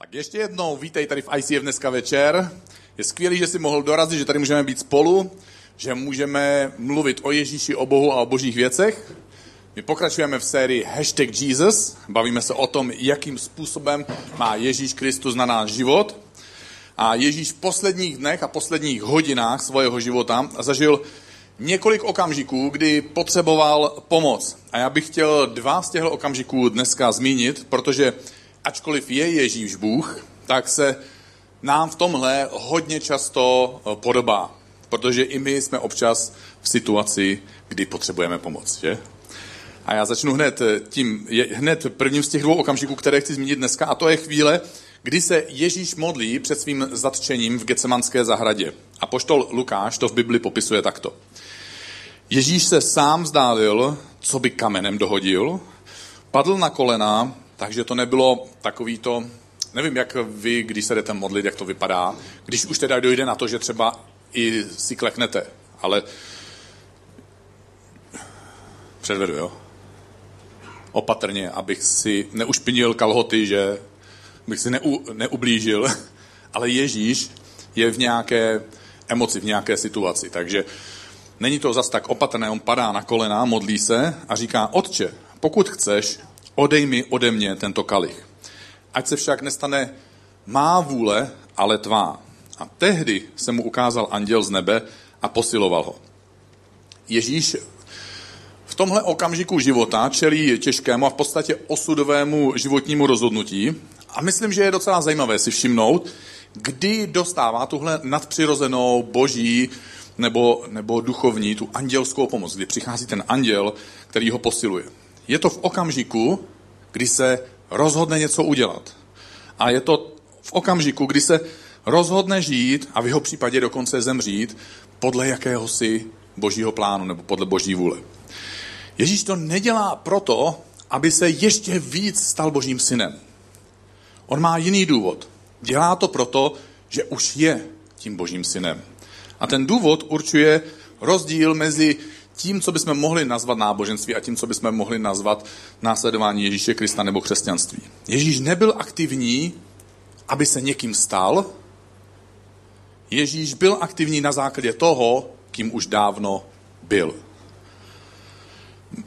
Tak ještě jednou, vítej tady v ICF dneska večer. Je skvělý, že jsi mohl dorazit, že tady můžeme být spolu, že můžeme mluvit o Ježíši, o Bohu a o božích věcech. My pokračujeme v sérii Hashtag Jesus, bavíme se o tom, jakým způsobem má Ježíš Kristus na náš život. A Ježíš v posledních dnech a posledních hodinách svého života zažil několik okamžiků, kdy potřeboval pomoc. A já bych chtěl dva z těchto okamžiků dneska zmínit, protože ačkoliv je Ježíš Bůh, tak se nám v tomhle hodně často podobá. Protože i my jsme občas v situaci, kdy potřebujeme pomoc, že? A já začnu hned prvním z těch dvou okamžiků, které chci zmínit dneska, a to je chvíle, kdy se Ježíš modlí před svým zatčením v Getsemanské zahradě. A apoštol Lukáš to v Bibli popisuje takto. Ježíš se sám vzdálil, co by kamenem dohodil, padl na kolena, takže to nebylo takový to, nevím, jak vy, když se jdete modlit, jak to vypadá, když už teda dojde na to, že třeba i si kleknete, ale předvedu, jo? Opatrně, abych si neušpinil kalhoty, že bych si neublížil, ale Ježíš je v nějaké emoci, v nějaké situaci, takže není to zas tak opatrné, on padá na kolena, modlí se a říká, Otče, pokud chceš, odej mi ode mě tento kalich. Ať se však nestane má vůle, ale tvá. A tehdy se mu ukázal anděl z nebe a posiloval ho. Ježíš v tomhle okamžiku života čelí těžkému a v podstatě osudovému životnímu rozhodnutí. A myslím, že je docela zajímavé si všimnout, kdy dostává tuhle nadpřirozenou boží nebo duchovní, tu andělskou pomoc, kdy přichází ten anděl, který ho posiluje. Je to v okamžiku, kdy se rozhodne něco udělat. A je to v okamžiku, kdy se rozhodne žít, a v jeho případě dokonce zemřít, podle jakéhosi božího plánu nebo podle boží vůle. Ježíš to nedělá proto, aby se ještě víc stal božím synem. On má jiný důvod. Dělá to proto, že už je tím božím synem. A ten důvod určuje rozdíl mezi tím, co bychom mohli nazvat náboženství a tím, co bychom mohli nazvat následování Ježíše Krista nebo křesťanství. Ježíš nebyl aktivní, aby se někým stal. Ježíš byl aktivní na základě toho, kým už dávno byl.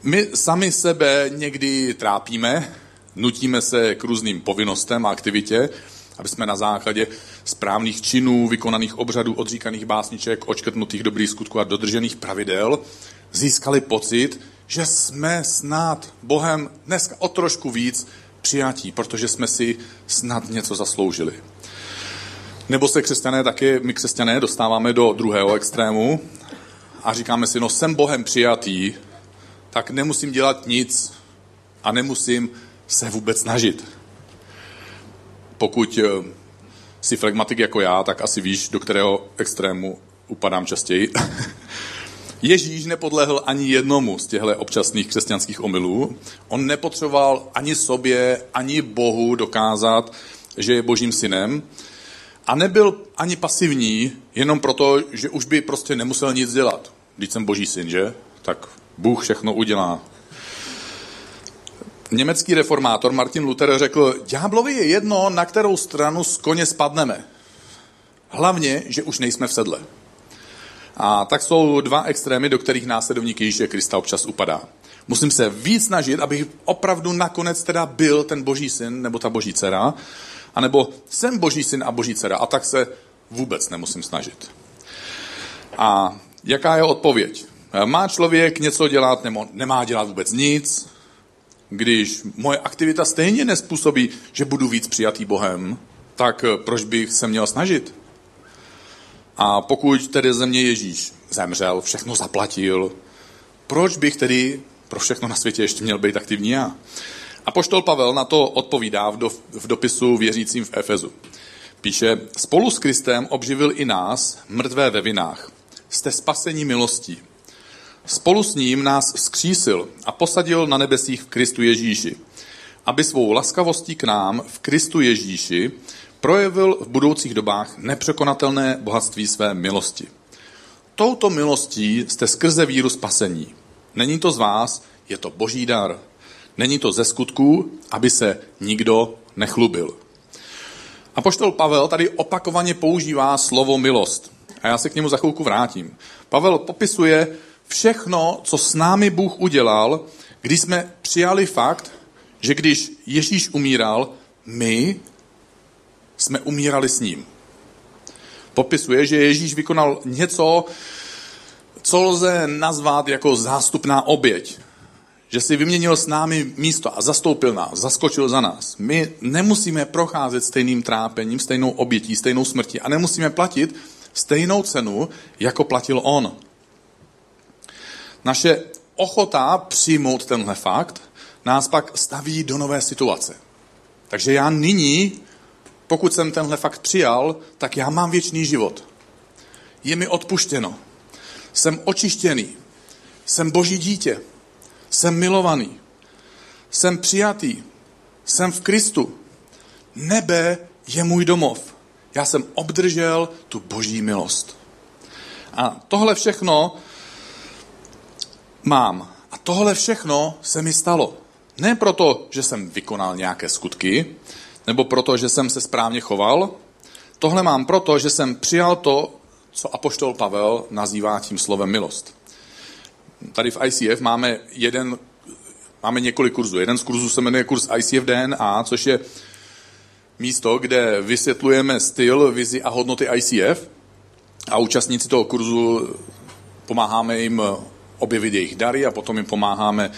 My sami sebe někdy trápíme, nutíme se k různým povinnostem a aktivitě, aby jsme na základě správných činů, vykonaných obřadů, odříkaných básniček, odškrtnutých dobrých skutků a dodržených pravidel získali pocit, že jsme snad Bohem dneska o trošku víc přijatí, protože jsme si snad něco zasloužili. Nebo se křesťané taky, my křesťané dostáváme do druhého extrému a říkáme si, no jsem Bohem přijatý, tak nemusím dělat nic a nemusím se vůbec snažit. Pokud jsi flegmatik jako já, tak asi víš, do kterého extrému upadám častěji. Ježíš nepodlehl ani jednomu z těchto občasných křesťanských omylů. On nepotřeboval ani sobě, ani Bohu dokázat, že je božím synem. A nebyl ani pasivní, jenom proto, že už by prostě nemusel nic dělat. Vždyť jsem boží syn, že? Tak Bůh všechno udělá. Německý reformátor Martin Luther řekl, ďáblovi je jedno, na kterou stranu z koně spadneme. Hlavně, že už nejsme v sedle. A tak jsou dva extrémy, do kterých následovník Ježíše Krista občas upadá. Musím se víc snažit, abych opravdu nakonec teda byl ten boží syn nebo ta boží dcera, anebo jsem boží syn a boží dcera, a tak se vůbec nemusím snažit. A jaká je odpověď? Má člověk něco dělat nebo nemá dělat vůbec nic? Když moje aktivita stejně nespůsobí, že budu víc přijatý Bohem, tak proč bych se měl snažit? A pokud tedy ze mě Ježíš zemřel, všechno zaplatil, proč bych tedy pro všechno na světě ještě měl být aktivní já? Apoštol Pavel na to odpovídá v dopisu věřícím v Efezu. Píše, spolu s Kristem obživil i nás, mrtvé ve vinách. Jste spaseni milostí. Spolu s ním nás vzkřísil a posadil na nebesích v Kristu Ježíši, aby svou laskavostí k nám v Kristu Ježíši projevil v budoucích dobách nepřekonatelné bohatství své milosti. Touto milostí jste skrze víru spasení. Není to z vás, je to boží dar. Není to ze skutků, aby se nikdo nechlubil. Apoštol Pavel tady opakovaně používá slovo milost. A já se k němu za chvilku vrátím. Pavel popisuje všechno, co s námi Bůh udělal, když jsme přijali fakt, že když Ježíš umíral, my jsme umírali s ním. Popisuje, že Ježíš vykonal něco, co lze nazvat jako zástupná oběť. Že si vyměnil s námi místo a zastoupil nás, zaskočil za nás. My nemusíme procházet stejným trápením, stejnou obětí, stejnou smrtí a nemusíme platit stejnou cenu, jako platil on. Naše ochota přijmout tenhle fakt nás pak staví do nové situace. Takže já nyní, pokud jsem tenhle fakt přijal, tak já mám věčný život. Je mi odpuštěno. Jsem očištěný. Jsem Boží dítě. Jsem milovaný. Jsem přijatý. Jsem v Kristu. Nebe je můj domov. Já jsem obdržel tu Boží milost. A tohle všechno mám. A tohle všechno se mi stalo. Ne proto, že jsem vykonal nějaké skutky, nebo proto, že jsem se správně choval. Tohle mám proto, že jsem přijal to, co apoštol Pavel nazývá tím slovem milost. Tady v ICF máme několik kurzů. Jeden z kurzů se jmenuje kurz ICF DNA, což je místo, kde vysvětlujeme styl, vizi a hodnoty ICF. A účastníci toho kurzu pomáháme jim objevit jejich dary a potom jim pomáháme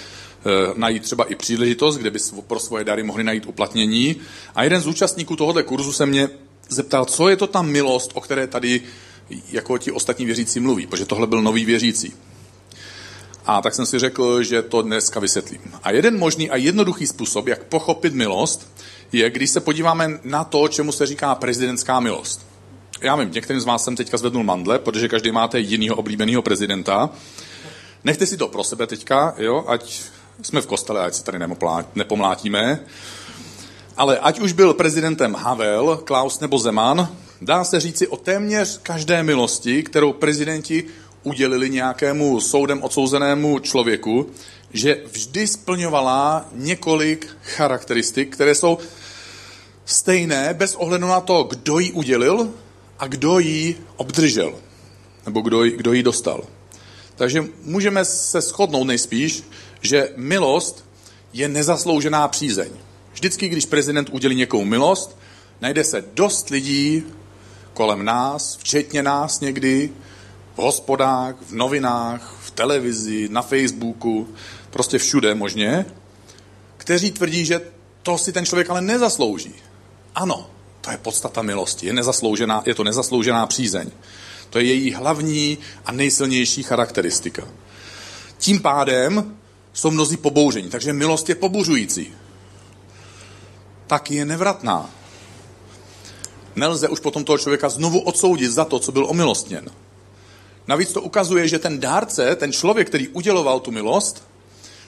najít třeba i příležitost, kde by pro svoje dary mohli najít uplatnění. A jeden z účastníků tohoto kurzu se mě zeptal, co je to ta milost, o které tady jako ti ostatní věřící mluví, protože tohle byl nový věřící. A tak jsem si řekl, že to dneska vysvětlím. A jeden možný a jednoduchý způsob, jak pochopit milost, je, když se podíváme na to, čemu se říká prezidentská milost. Já vím, některým z vás jsem teďka zvednul mandle, protože každý máte jinýho oblíbeného prezidenta. Nechte si to pro sebe teďka, jo, ať jsme v kostele, ať se tady nepomlátíme. Ale ať už byl prezidentem Havel, Klaus nebo Zeman, dá se říci o téměř každé milosti, kterou prezidenti udělili nějakému soudem odsouzenému člověku, že vždy splňovala několik charakteristik, které jsou stejné bez ohledu na to, kdo ji udělil a kdo ji obdržel, nebo kdo ji dostal. Takže můžeme se shodnout nejspíš, že milost je nezasloužená přízeň. Vždycky, když prezident udělí někomu milost, najde se dost lidí kolem nás, včetně nás někdy, v hospodách, v novinách, v televizi, na Facebooku, prostě všude možně, kteří tvrdí, že to si ten člověk ale nezaslouží. Ano, to je podstata milosti, je to nezasloužená přízeň. To je její hlavní a nejsilnější charakteristika. Tím pádem jsou mnozí pobouření, takže milost je pobuřující. Taky je nevratná. Nelze už potom toho člověka znovu odsoudit za to, co byl omilostněn. Navíc to ukazuje, že ten dárce, ten člověk, který uděloval tu milost,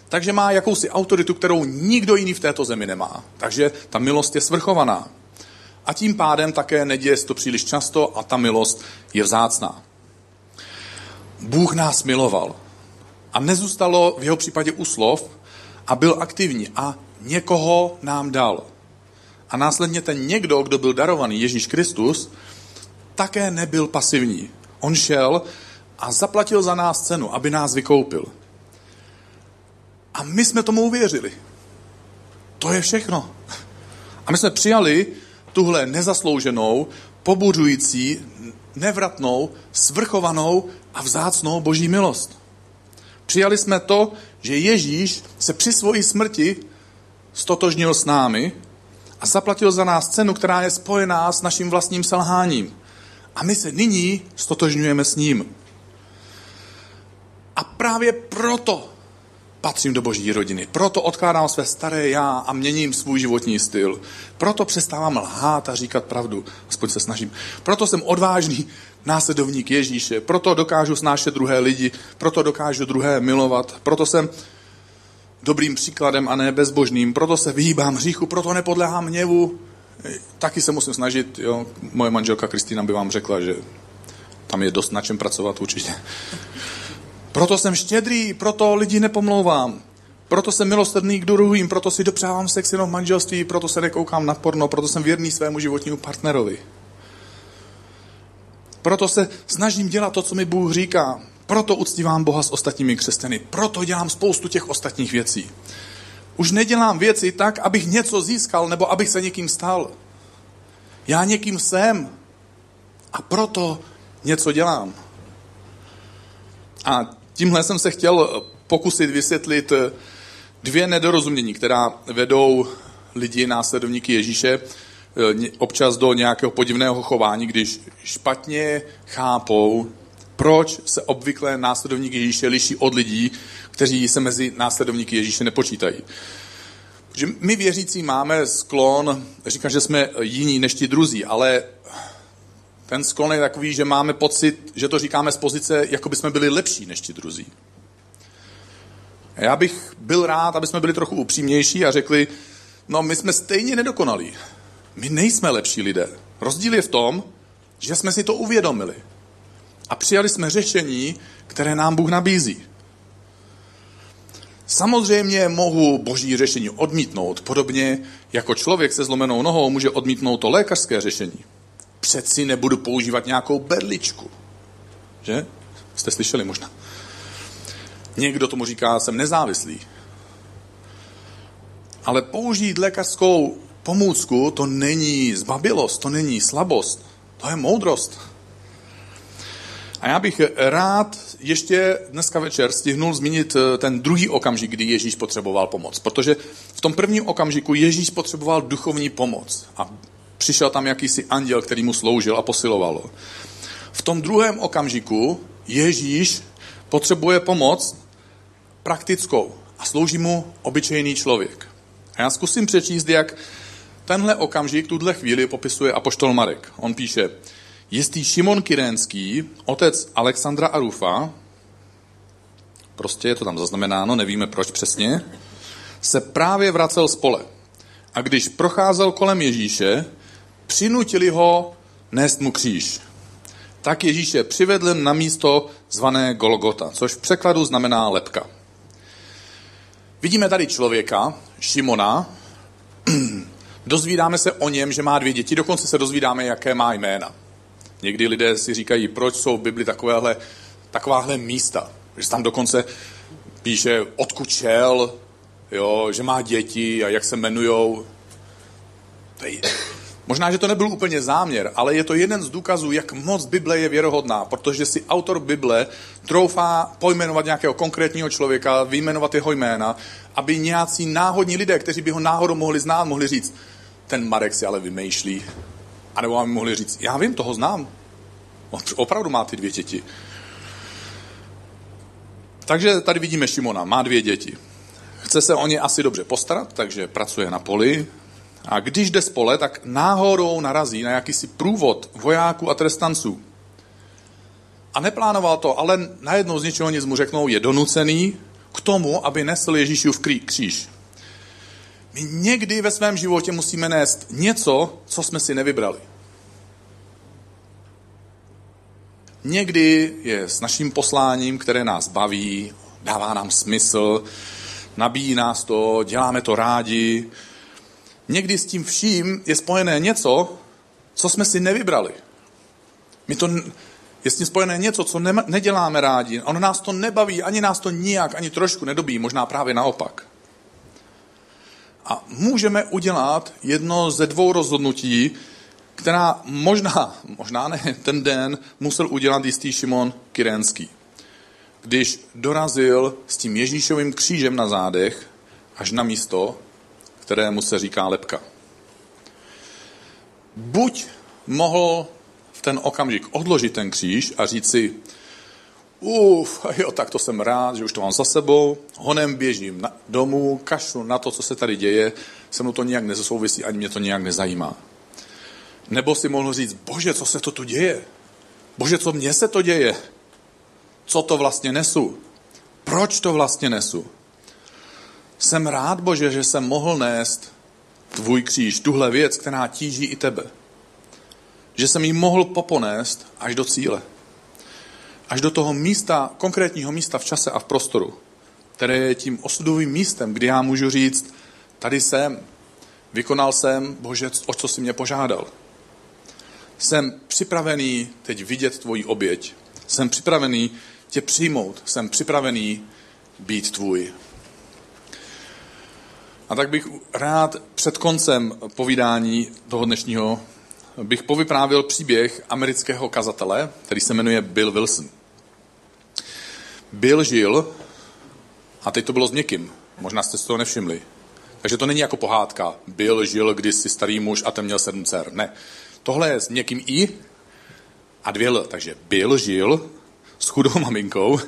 takže má jakousi autoritu, kterou nikdo jiný v této zemi nemá. Takže ta milost je svrchovaná. A tím pádem také neděje se to příliš často a ta milost je vzácná. Bůh nás miloval a nezůstalo v jeho případě u slov a byl aktivní a někoho nám dal. A následně ten někdo, kdo byl darovaný, Ježíš Kristus, také nebyl pasivní. On šel a zaplatil za nás cenu, aby nás vykoupil. A my jsme tomu uvěřili. To je všechno. A my jsme přijali tuhle nezaslouženou, pobuřující, nevratnou, svrchovanou a vzácnou Boží milost. Přijali jsme to, že Ježíš se při své smrti stotožnil s námi a zaplatil za nás cenu, která je spojená s naším vlastním selháním. A my se nyní stotožňujeme s ním. A právě proto patřím do Boží rodiny. Proto odkládám své staré já a měním svůj životní styl. Proto přestávám lhát a říkat pravdu. Aspoň se snažím. Proto jsem odvážný následovník Ježíše. Proto dokážu snášet druhé lidi. Proto dokážu druhé milovat. Proto jsem dobrým příkladem a ne bezbožným. Proto se vyhýbám hříchu. Proto nepodléhám hněvu. Taky se musím snažit, jo. Moje manželka Kristýna by vám řekla, že tam je dost na čem pracovat určitě. Proto jsem štědrý, proto lidi nepomlouvám. Proto jsem milosrdný k druhým, proto si dopřávám sex jenom v manželství, proto se nekoukám na porno, proto jsem věrný svému životnímu partnerovi. Proto se snažím dělat to, co mi Bůh říká. Proto uctívám Boha s ostatními křesťany. Proto dělám spoustu těch ostatních věcí. Už nedělám věci tak, abych něco získal nebo abych se někým stal. Já někým jsem a proto něco dělám. A tímhle jsem se chtěl pokusit vysvětlit dvě nedorozumění, která vedou lidi, následovníky Ježíše, občas do nějakého podivného chování, když špatně chápou, proč se obvykle následovníky Ježíše liší od lidí, kteří se mezi následovníky Ježíše nepočítají. Protože my věřící máme sklon říkat, že jsme jiní než ti druzí, ale ten sklon je takový, že máme pocit, že to říkáme z pozice, jako by jsme byli lepší než ti druzí. Já bych byl rád, aby jsme byli trochu upřímnější a řekli, no my jsme stejně nedokonalí. My nejsme lepší lidé. Rozdíl je v tom, že jsme si to uvědomili. A přijali jsme řešení, které nám Bůh nabízí. Samozřejmě mohu Boží řešení odmítnout, podobně jako člověk se zlomenou nohou může odmítnout to lékařské řešení. Přeci nebudu používat nějakou berličku. Že? Jste slyšeli možná. Někdo tomu říká, jsem nezávislý. Ale použít lékařskou pomůcku, to není zbabilost, to není slabost, to je moudrost. A já bych rád ještě dneska večer stihnul zmínit ten druhý okamžik, kdy Ježíš potřeboval pomoc. Protože v tom prvním okamžiku Ježíš potřeboval duchovní pomoc. A přišel tam jakýsi anděl, který mu sloužil a posiloval. V tom druhém okamžiku Ježíš potřebuje pomoc praktickou a slouží mu obyčejný člověk. A já zkusím přečíst, jak tenhle okamžik, tuhle chvíli popisuje apoštol Marek. On píše, jistý Šimon Kyrénský, otec Alexandra Arufa, prostě je to tam zaznamenáno, nevíme proč přesně, se právě vracel z pole. A když procházel kolem Ježíše, přinutili ho nést mu kříž. Tak Ježíše přivedl na místo zvané Golgota, což v překladu znamená lebka. Vidíme tady člověka, Šimona, dozvídáme se o něm, že má 2 děti, dokonce se dozvídáme, jaké má jména. Někdy lidé si říkají, proč jsou v Bibli takováhle místa. Že tam dokonce píše, odkud šel, jo, že má děti a jak se jmenujou. Možná, že to nebyl úplně záměr, ale je to jeden z důkazů, jak moc Bible je věrohodná, protože si autor Bible troufá pojmenovat nějakého konkrétního člověka, vyjmenovat jeho jména, aby nějací náhodní lidé, kteří by ho náhodou mohli znát, mohli říct, ten Marek si ale vymýšlí. A nebo vám mohli říct, já vím, toho znám. On opravdu má ty 2 děti. Takže tady vidíme Šimona, má 2 děti. Chce se o ně asi dobře postarat, takže pracuje na poli. A když jde z pole, tak náhodou narazí na jakýsi průvod vojáků a trestanců. A neplánoval to, ale najednou z ničeho nic mu řeknou, je donucený k tomu, aby nesl Ježíšův kříž. My někdy ve svém životě musíme nést něco, co jsme si nevybrali. Někdy je s naším posláním, které nás baví, dává nám smysl, nabíjí nás to, děláme to rádi. Někdy s tím vším je spojené něco, co jsme si nevybrali. Je s tím spojené něco, co neděláme rádi. Ono nás to nebaví, ani nás to nijak, ani trošku nedobíjí, možná právě naopak. A můžeme udělat jedno ze 2 rozhodnutí, která možná ne, ten den musel udělat jistý Šimon Kyrénský. Když dorazil s tím Ježíšovým křížem na zádech až na místo, kterému se říká lebka. Buď mohl v ten okamžik odložit ten kříž a říct si, tak to jsem rád, že už to mám za sebou, honem běžím domů, kašlu na to, co se tady děje, se mnou to nijak nezasouvisí, ani mě to nijak nezajímá. Nebo si mohl říct, bože, co se to tu děje? Bože, co mně se to děje? Co to vlastně nesu? Proč to vlastně nesu? Jsem rád, bože, že jsem mohl nést tvůj kříž, tuhle věc, která tíží i tebe. Že jsem ji mohl poponést až do cíle. Až do toho místa, konkrétního místa v čase a v prostoru, které je tím osudovým místem, kdy já můžu říct, tady jsem, vykonal jsem, Bože, o co jsi mě požádal. Jsem připravený teď vidět tvoji oběť. Jsem připravený tě přijmout. Jsem připravený být tvůj. A tak bych rád před koncem povídání toho dnešního bych povyprávěl příběh amerického kazatele, který se jmenuje Bill Wilson. Bill žil, a teď to bylo s někým, možná jste si toho nevšimli. Takže to není jako pohádka. Bill žil kdysi starý muž a ten měl 7 dcer. Ne. Tohle je s někým i a 2 l. Takže Bill žil s chudou maminkou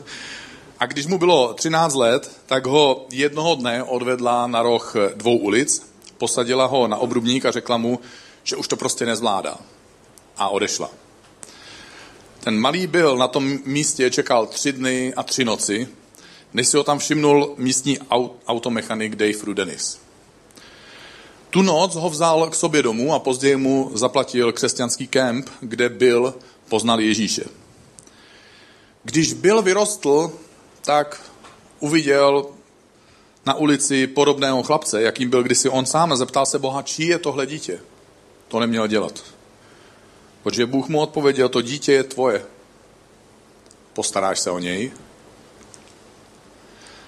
a když mu bylo 13 let, tak ho jednoho dne odvedla na roh 2 ulic, posadila ho na obrubník a řekla mu, že už to prostě nezvládá. A odešla. Ten malý Bill na tom místě čekal 3 dny a 3 noci, než si ho tam všimnul místní automechanik Dave Rudennis. Tu noc ho vzal k sobě domů a později mu zaplatil křesťanský kemp, kde Bill poznal Ježíše. Když Bill vyrostl, tak uviděl na ulici podobného chlapce, jakým byl kdysi on sám, a zeptal se Boha, čí je tohle dítě. To neměl dělat. Protože Bůh mu odpověděl, to dítě je tvoje. Postaráš se o něj?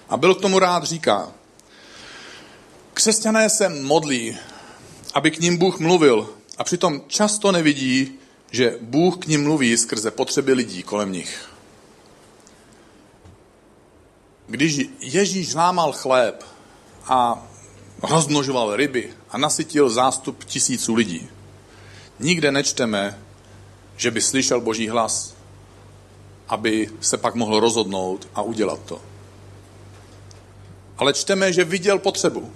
A Bill k tomu rád říká, křesťané se modlí, aby k ním Bůh mluvil a přitom často nevidí, že Bůh k ním mluví skrze potřeby lidí kolem nich. Když Ježíš lámal chléb a rozmnožoval ryby a nasytil zástup 1,000 lidí, nikde nečteme, že by slyšel Boží hlas, aby se pak mohl rozhodnout a udělat to. Ale čteme, že viděl potřebu,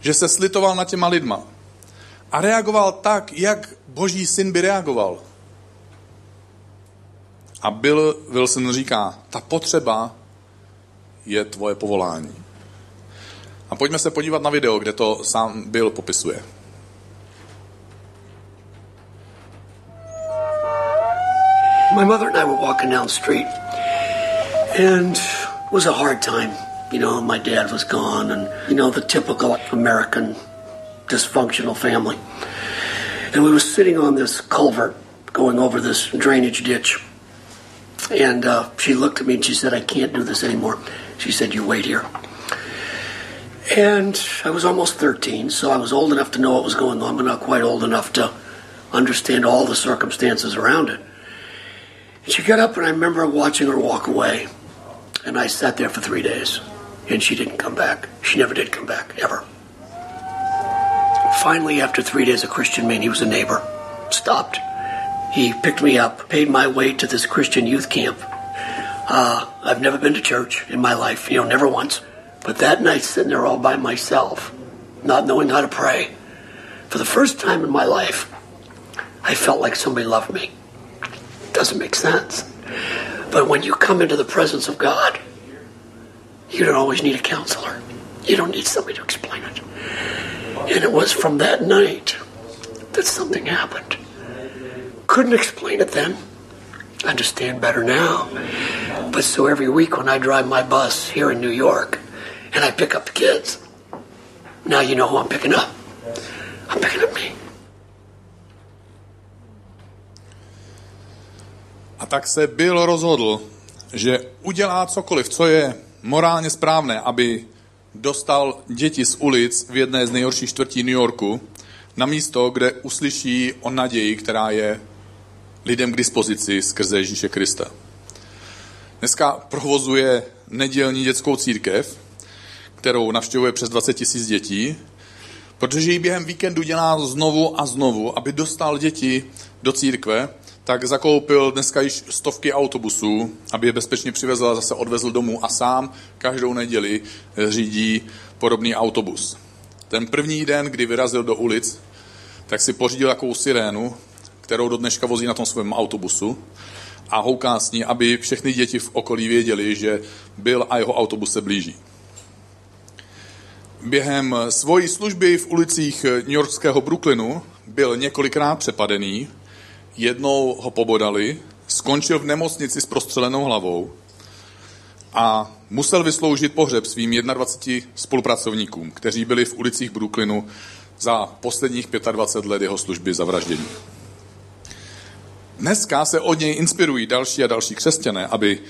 že se slitoval nad těma lidma a reagoval tak, jak Boží syn by reagoval. A Bill Wilson říká, ta potřeba je tvoje povolání. A pojďme se podívat na video, kde to sám Bill popisuje. My mother and I were walking down the street and it was a hard time. You know, my dad was gone and, you know, the typical American dysfunctional family. And we were sitting on this culvert going over this drainage ditch. And she looked at me and she said, I can't do this anymore. She said, you wait here. And I was almost 13, so I was old enough to know what was going on, but not quite old enough to understand all the circumstances around it. And she got up and I remember watching her walk away. And I sat there for 3 days. And she didn't come back. She never did come back, ever. Finally, after 3 days, a Christian man, he was a neighbor, stopped. He picked me up, paid my way to this Christian youth camp. I've never been to church in my life, you know, never once. But that night, sitting there all by myself, not knowing how to pray, for the first time in my life, I felt like somebody loved me. Doesn't make sense. But when you come into the presence of God, you don't always need a counselor. You don't need somebody to explain it. And it was from that night that something happened. Couldn't explain it then. Understand better now. But so every week when I drive my bus here in New York and I pick up the kids, now you know who I'm picking up. I'm picking up me. A tak se Bill rozhodl, že udělá cokoliv, co je morálně správné, aby dostal děti z ulic v jedné z nejhorších čtvrtí New Yorku na místo, kde uslyší o naději, která je lidem k dispozici skrze Ježíše Krista. Dneska provozuje nedělní dětskou církev, kterou navštěvuje přes 20,000 dětí, protože ji během víkendu dělá znovu a znovu, aby dostal děti do církve, tak zakoupil dneska již 100 autobusů, aby je bezpečně přivezl a zase odvezl domů a sám každou neděli řídí podobný autobus. Ten první den, kdy vyrazil do ulic, tak si pořídil takovou sirénu, kterou do dneška vozí na tom svém autobusu a houká s ní, aby všechny děti v okolí věděli, že Bill a jeho autobus se blíží. Během svojí služby v ulicích newyorského Brooklynu byl několikrát přepadený, jednou ho pobodali, skončil v nemocnici s prostřelenou hlavou a musel vysloužit pohřeb svým 21 spolupracovníkům, kteří byli v ulicích Brooklynu za posledních 25 let jeho služby zavraždění. Dneska se od něj inspirují další a další křesťané, aby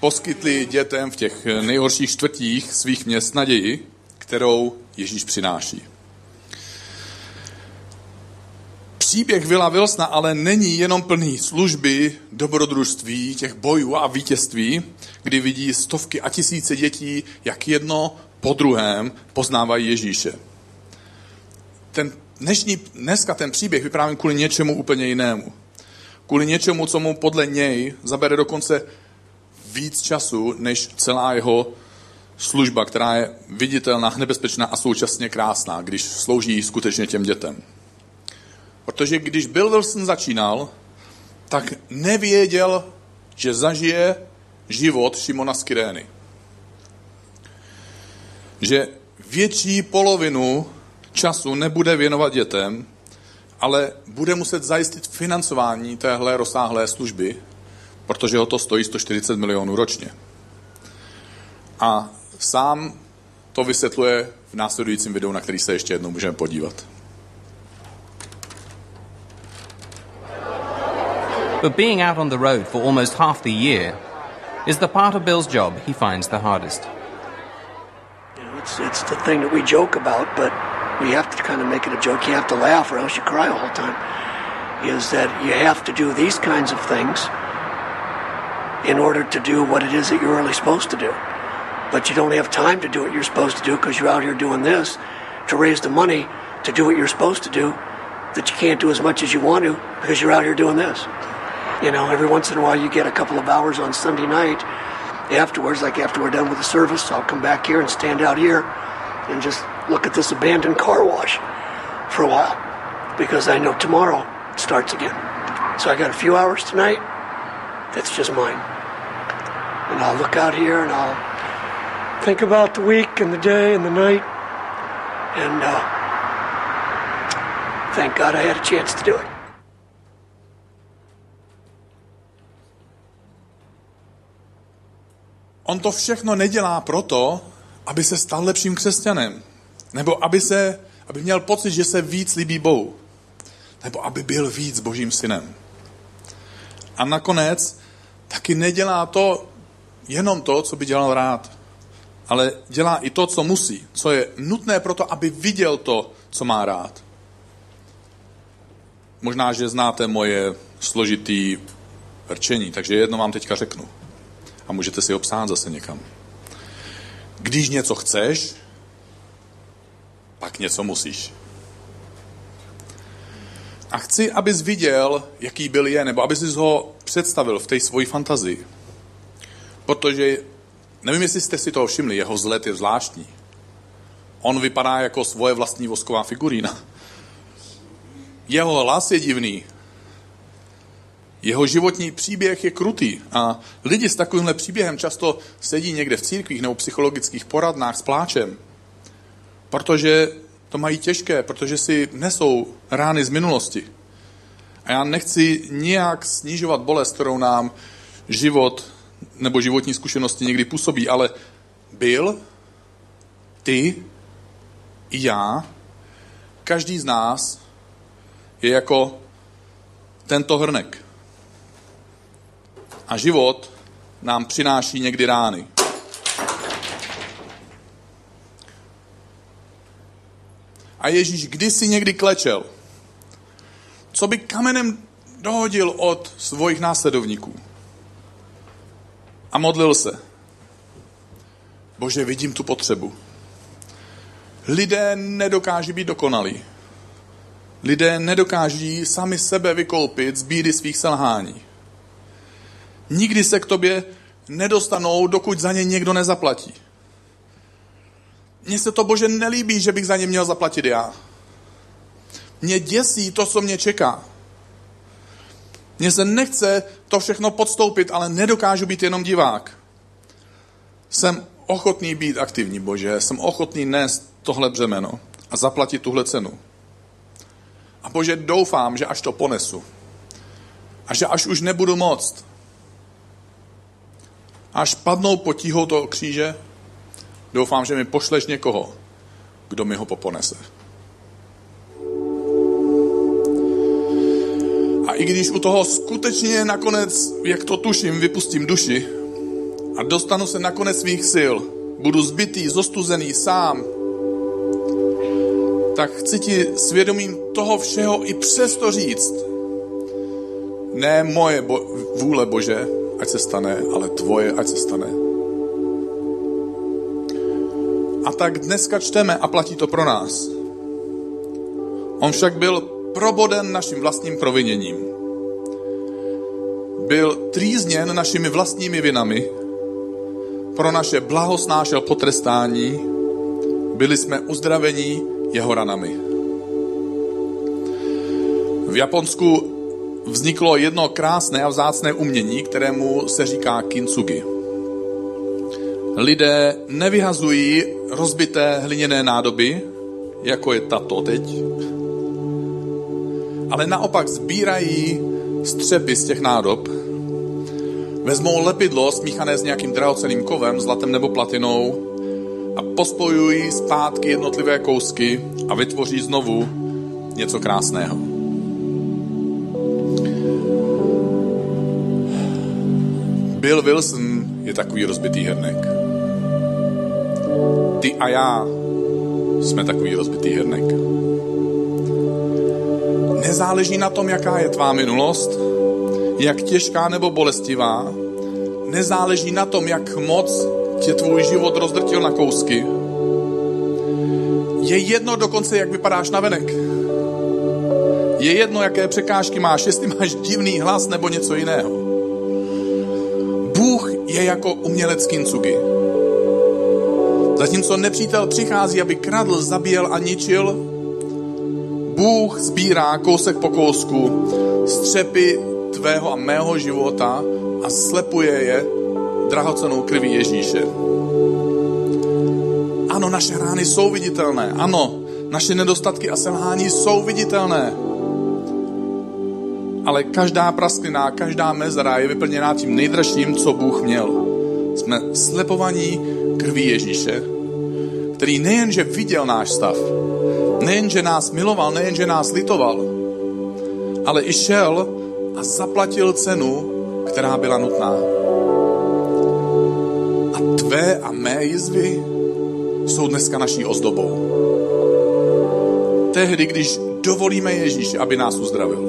poskytli dětem v těch nejhorších čtvrtích svých měst naději, kterou Ježíš přináší. Příběh Billa Wilsona ale není jenom plný služby, dobrodružství, těch bojů a vítězství, kdy vidí stovky a tisíce dětí, jak jedno po druhém poznávají Ježíše. Dneska ten příběh vyprávím kvůli něčemu úplně jinému. Kvůli něčemu, co mu podle něj zabere dokonce víc času, než celá jeho služba, která je viditelná, nebezpečná a současně krásná, když slouží skutečně těm dětem. Protože když Bill Wilson začínal, tak nevěděl, že zažije život Šimona z Kyrény. Že větší polovinu času nebude věnovat dětem, ale bude muset zajistit financování téhle rozsáhlé služby, protože ho to stojí 140 milionů ročně. A sám to vysvětluje v následujícím videu, na který se ještě jednou můžeme podívat. But being out on the road for almost half the year is the part of Bill's job he finds the hardest. You know, it's the thing that we joke about, but we have to kind of make it a joke. You have to laugh or else you cry the whole time. Is that you have to do these kinds of things in order to do what it is that you're really supposed to do. But you don't have time to do what you're supposed to do because you're out here doing this to raise the money to do what you're supposed to do that you can't do as much as you want to because you're out here doing this. You know, every once in a while you get a couple of hours on Sunday night afterwards, like after we're done with the service, I'll come back here and stand out here and just look at this abandoned car wash for a while because I know tomorrow it starts again. So I got a few hours tonight that's just mine. And I'll look out here and I'll think about the week and the day and the night and thank God I had a chance to do it. On to všechno nedělá proto, aby se stal lepším křesťanem. Nebo aby měl pocit, že se víc líbí Bohu. Nebo aby byl víc Božím synem. A nakonec taky nedělá to jenom to, co by dělal rád. Ale dělá i to, co musí. Co je nutné proto, aby viděl to, co má rád. Možná, že znáte moje složitý rčení, takže jedno vám teďka řeknu. A můžete si ho psát zase někam. Když něco chceš, pak něco musíš. A chci, abys viděl, jaký byl je, nebo abys ho představil v té svojí fantazii. Protože, nevím, jestli jste si toho všimli, jeho vzhled je zvláštní. On vypadá jako svoje vlastní vosková figurína. Jeho hlas je divný. Jeho životní příběh je krutý a lidi s takovýmhle příběhem často sedí někde v církvích nebo psychologických poradnách s pláčem, protože to mají těžké, protože si nesou rány z minulosti. A já nechci nijak snižovat bolest, kterou nám život nebo životní zkušenosti někdy působí, ale Bill, ty i já, každý z nás je jako tento hrnek. A život nám přináší někdy rány. A Ježíš kdysi někdy klečel. Co by kamenem dohodil od svojich následovníků. A modlil se. Bože, vidím tu potřebu. Lidé nedokáží být dokonalí. Lidé nedokáží sami sebe vykoupit z bídy svých selhání. Nikdy se k tobě nedostanou, dokud za ně někdo nezaplatí. Mně se to, Bože, nelíbí, že bych za ně měl zaplatit já. Mě děsí to, co mě čeká. Mně se nechce to všechno podstoupit, ale nedokážu být jenom divák. Jsem ochotný být aktivní, Bože. Jsem ochotný nést tohle břemeno a zaplatit tuhle cenu. A Bože, doufám, že až to ponesu. A že až už nebudu moct. až padnou potíhou toho kříže, doufám, že mi pošleš někoho, kdo mi ho poponese. A i když u toho skutečně nakonec, jak to tuším, vypustím duši a dostanu se na konec svých sil, budu zbytý, zostuzený, sám, tak chci ti svědomím toho všeho i přesto říct, ne moje vůle Bože, ať se stane, ale tvoje, ať se stane. A tak dneska čteme a platí to pro nás. On však byl proboden naším vlastním proviněním. Byl trýzněn našimi vlastními vinami, pro naše blaho snášel potrestání, byli jsme uzdraveni jeho ranami. V Japonsku vzniklo jedno krásné a vzácné umění, kterému se říká kintsugi. Lidé nevyhazují rozbité hliněné nádoby, jako je tato teď, ale naopak sbírají střepy z těch nádob, vezmou lepidlo smíchané s nějakým drahocenným kovem, zlatem nebo platinou a pospojují zpátky jednotlivé kousky a vytvoří znovu něco krásného. Bill Wilson je takový rozbitý hrnek. Ty a já jsme takový rozbitý hrnek. Nezáleží na tom, jaká je tvá minulost, jak těžká nebo bolestivá, nezáleží na tom, jak moc tě tvůj život rozdrtil na kousky. Je jedno dokonce, jak vypadáš navenek. Je jedno, jaké překážky máš, jestli máš divný hlas nebo něco jiného. Bůh je jako umělec kintsugi. Zatímco nepřítel přichází, aby kradl, zabíjel a ničil, Bůh sbírá kousek po kousku střepy tvého a mého života a slepuje je drahocennou krví Ježíše. Ano, naše rány jsou viditelné. Ano, naše nedostatky a selhání jsou viditelné. Ale každá prasklina, každá mezera je vyplněná tím nejdražším, co Bůh měl. Jsme slepovaní krví Ježíše, který nejenže viděl náš stav, nejenže nás miloval, nejenže nás litoval, ale i šel a zaplatil cenu, která byla nutná. A tvé a mé jizvy jsou dneska naší ozdobou. Tehdy, když dovolíme Ježíši, aby nás uzdravil.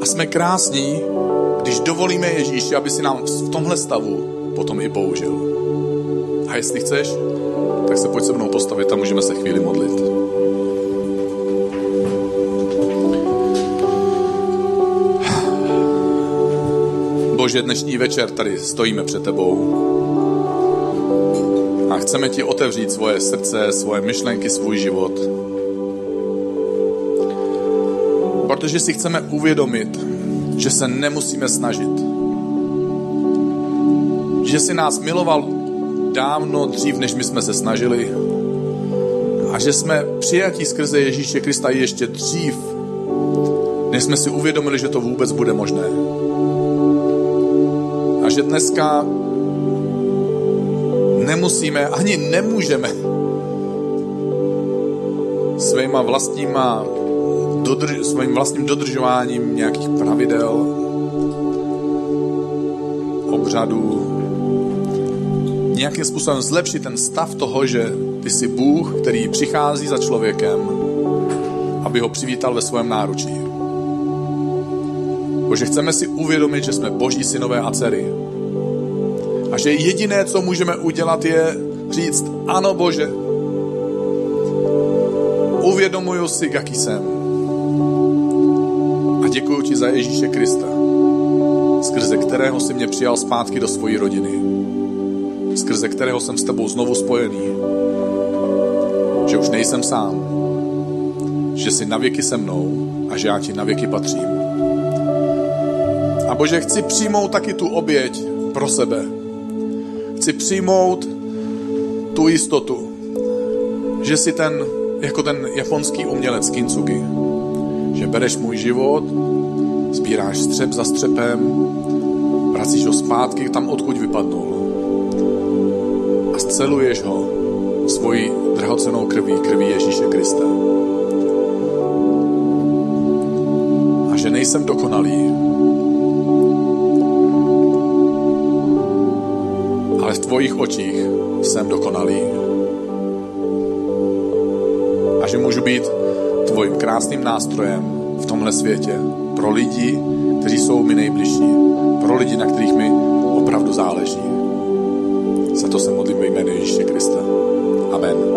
A jsme krásní, když dovolíme Ježíši, aby si nám v tomhle stavu potom i použil. A jestli chceš, tak se pojď se mnou postavit a můžeme se chvíli modlit. Bože, dnešní večer tady stojíme před tebou a chceme ti otevřít svoje srdce, svoje myšlenky, svůj život. Protože si chceme uvědomit, že se nemusíme snažit. Že si nás miloval dávno dřív, než my jsme se snažili. A že jsme přijatí skrze Ježíše Krista ještě dřív, než jsme si uvědomili, že to vůbec bude možné. A že dneska nemusíme, ani nemůžeme svým vlastním dodržováním nějakých pravidel, obřadů, nějakým způsobem zlepšit ten stav toho, že ty jsi Bůh, který přichází za člověkem, aby ho přivítal ve svém náručí. Bože, chceme si uvědomit, že jsme Boží synové a dcery. A že jediné, co můžeme udělat, je říct, ano Bože, uvědomuju si, jaký jsem. A děkuji ti za Ježíše Krista, skrze kterého jsi mě přijal zpátky do svojí rodiny, skrze kterého jsem s tebou znovu spojený, že už nejsem sám, že jsi navěky se mnou a že já ti navěky patřím. A Bože, chci přijmout taky tu oběť pro sebe. Chci přijmout tu jistotu, že jsi jako ten japonský umělec kintsugi, že bereš můj život, sbíráš střep za střepem Vracíš ho zpátky tam, odkud vypadnul. A sceluješ ho svojí drahocenou krví, krví Ježíše Krista. A že nejsem dokonalý, ale v tvojich očích jsem dokonalý. A že můžu být tvojím krásným nástrojem v tomhle světě pro lidi, kteří jsou mi nejbližší, pro lidi, na kterých mi opravdu záleží. Za to se modlím ve jménu Ježíše Krista. Amen.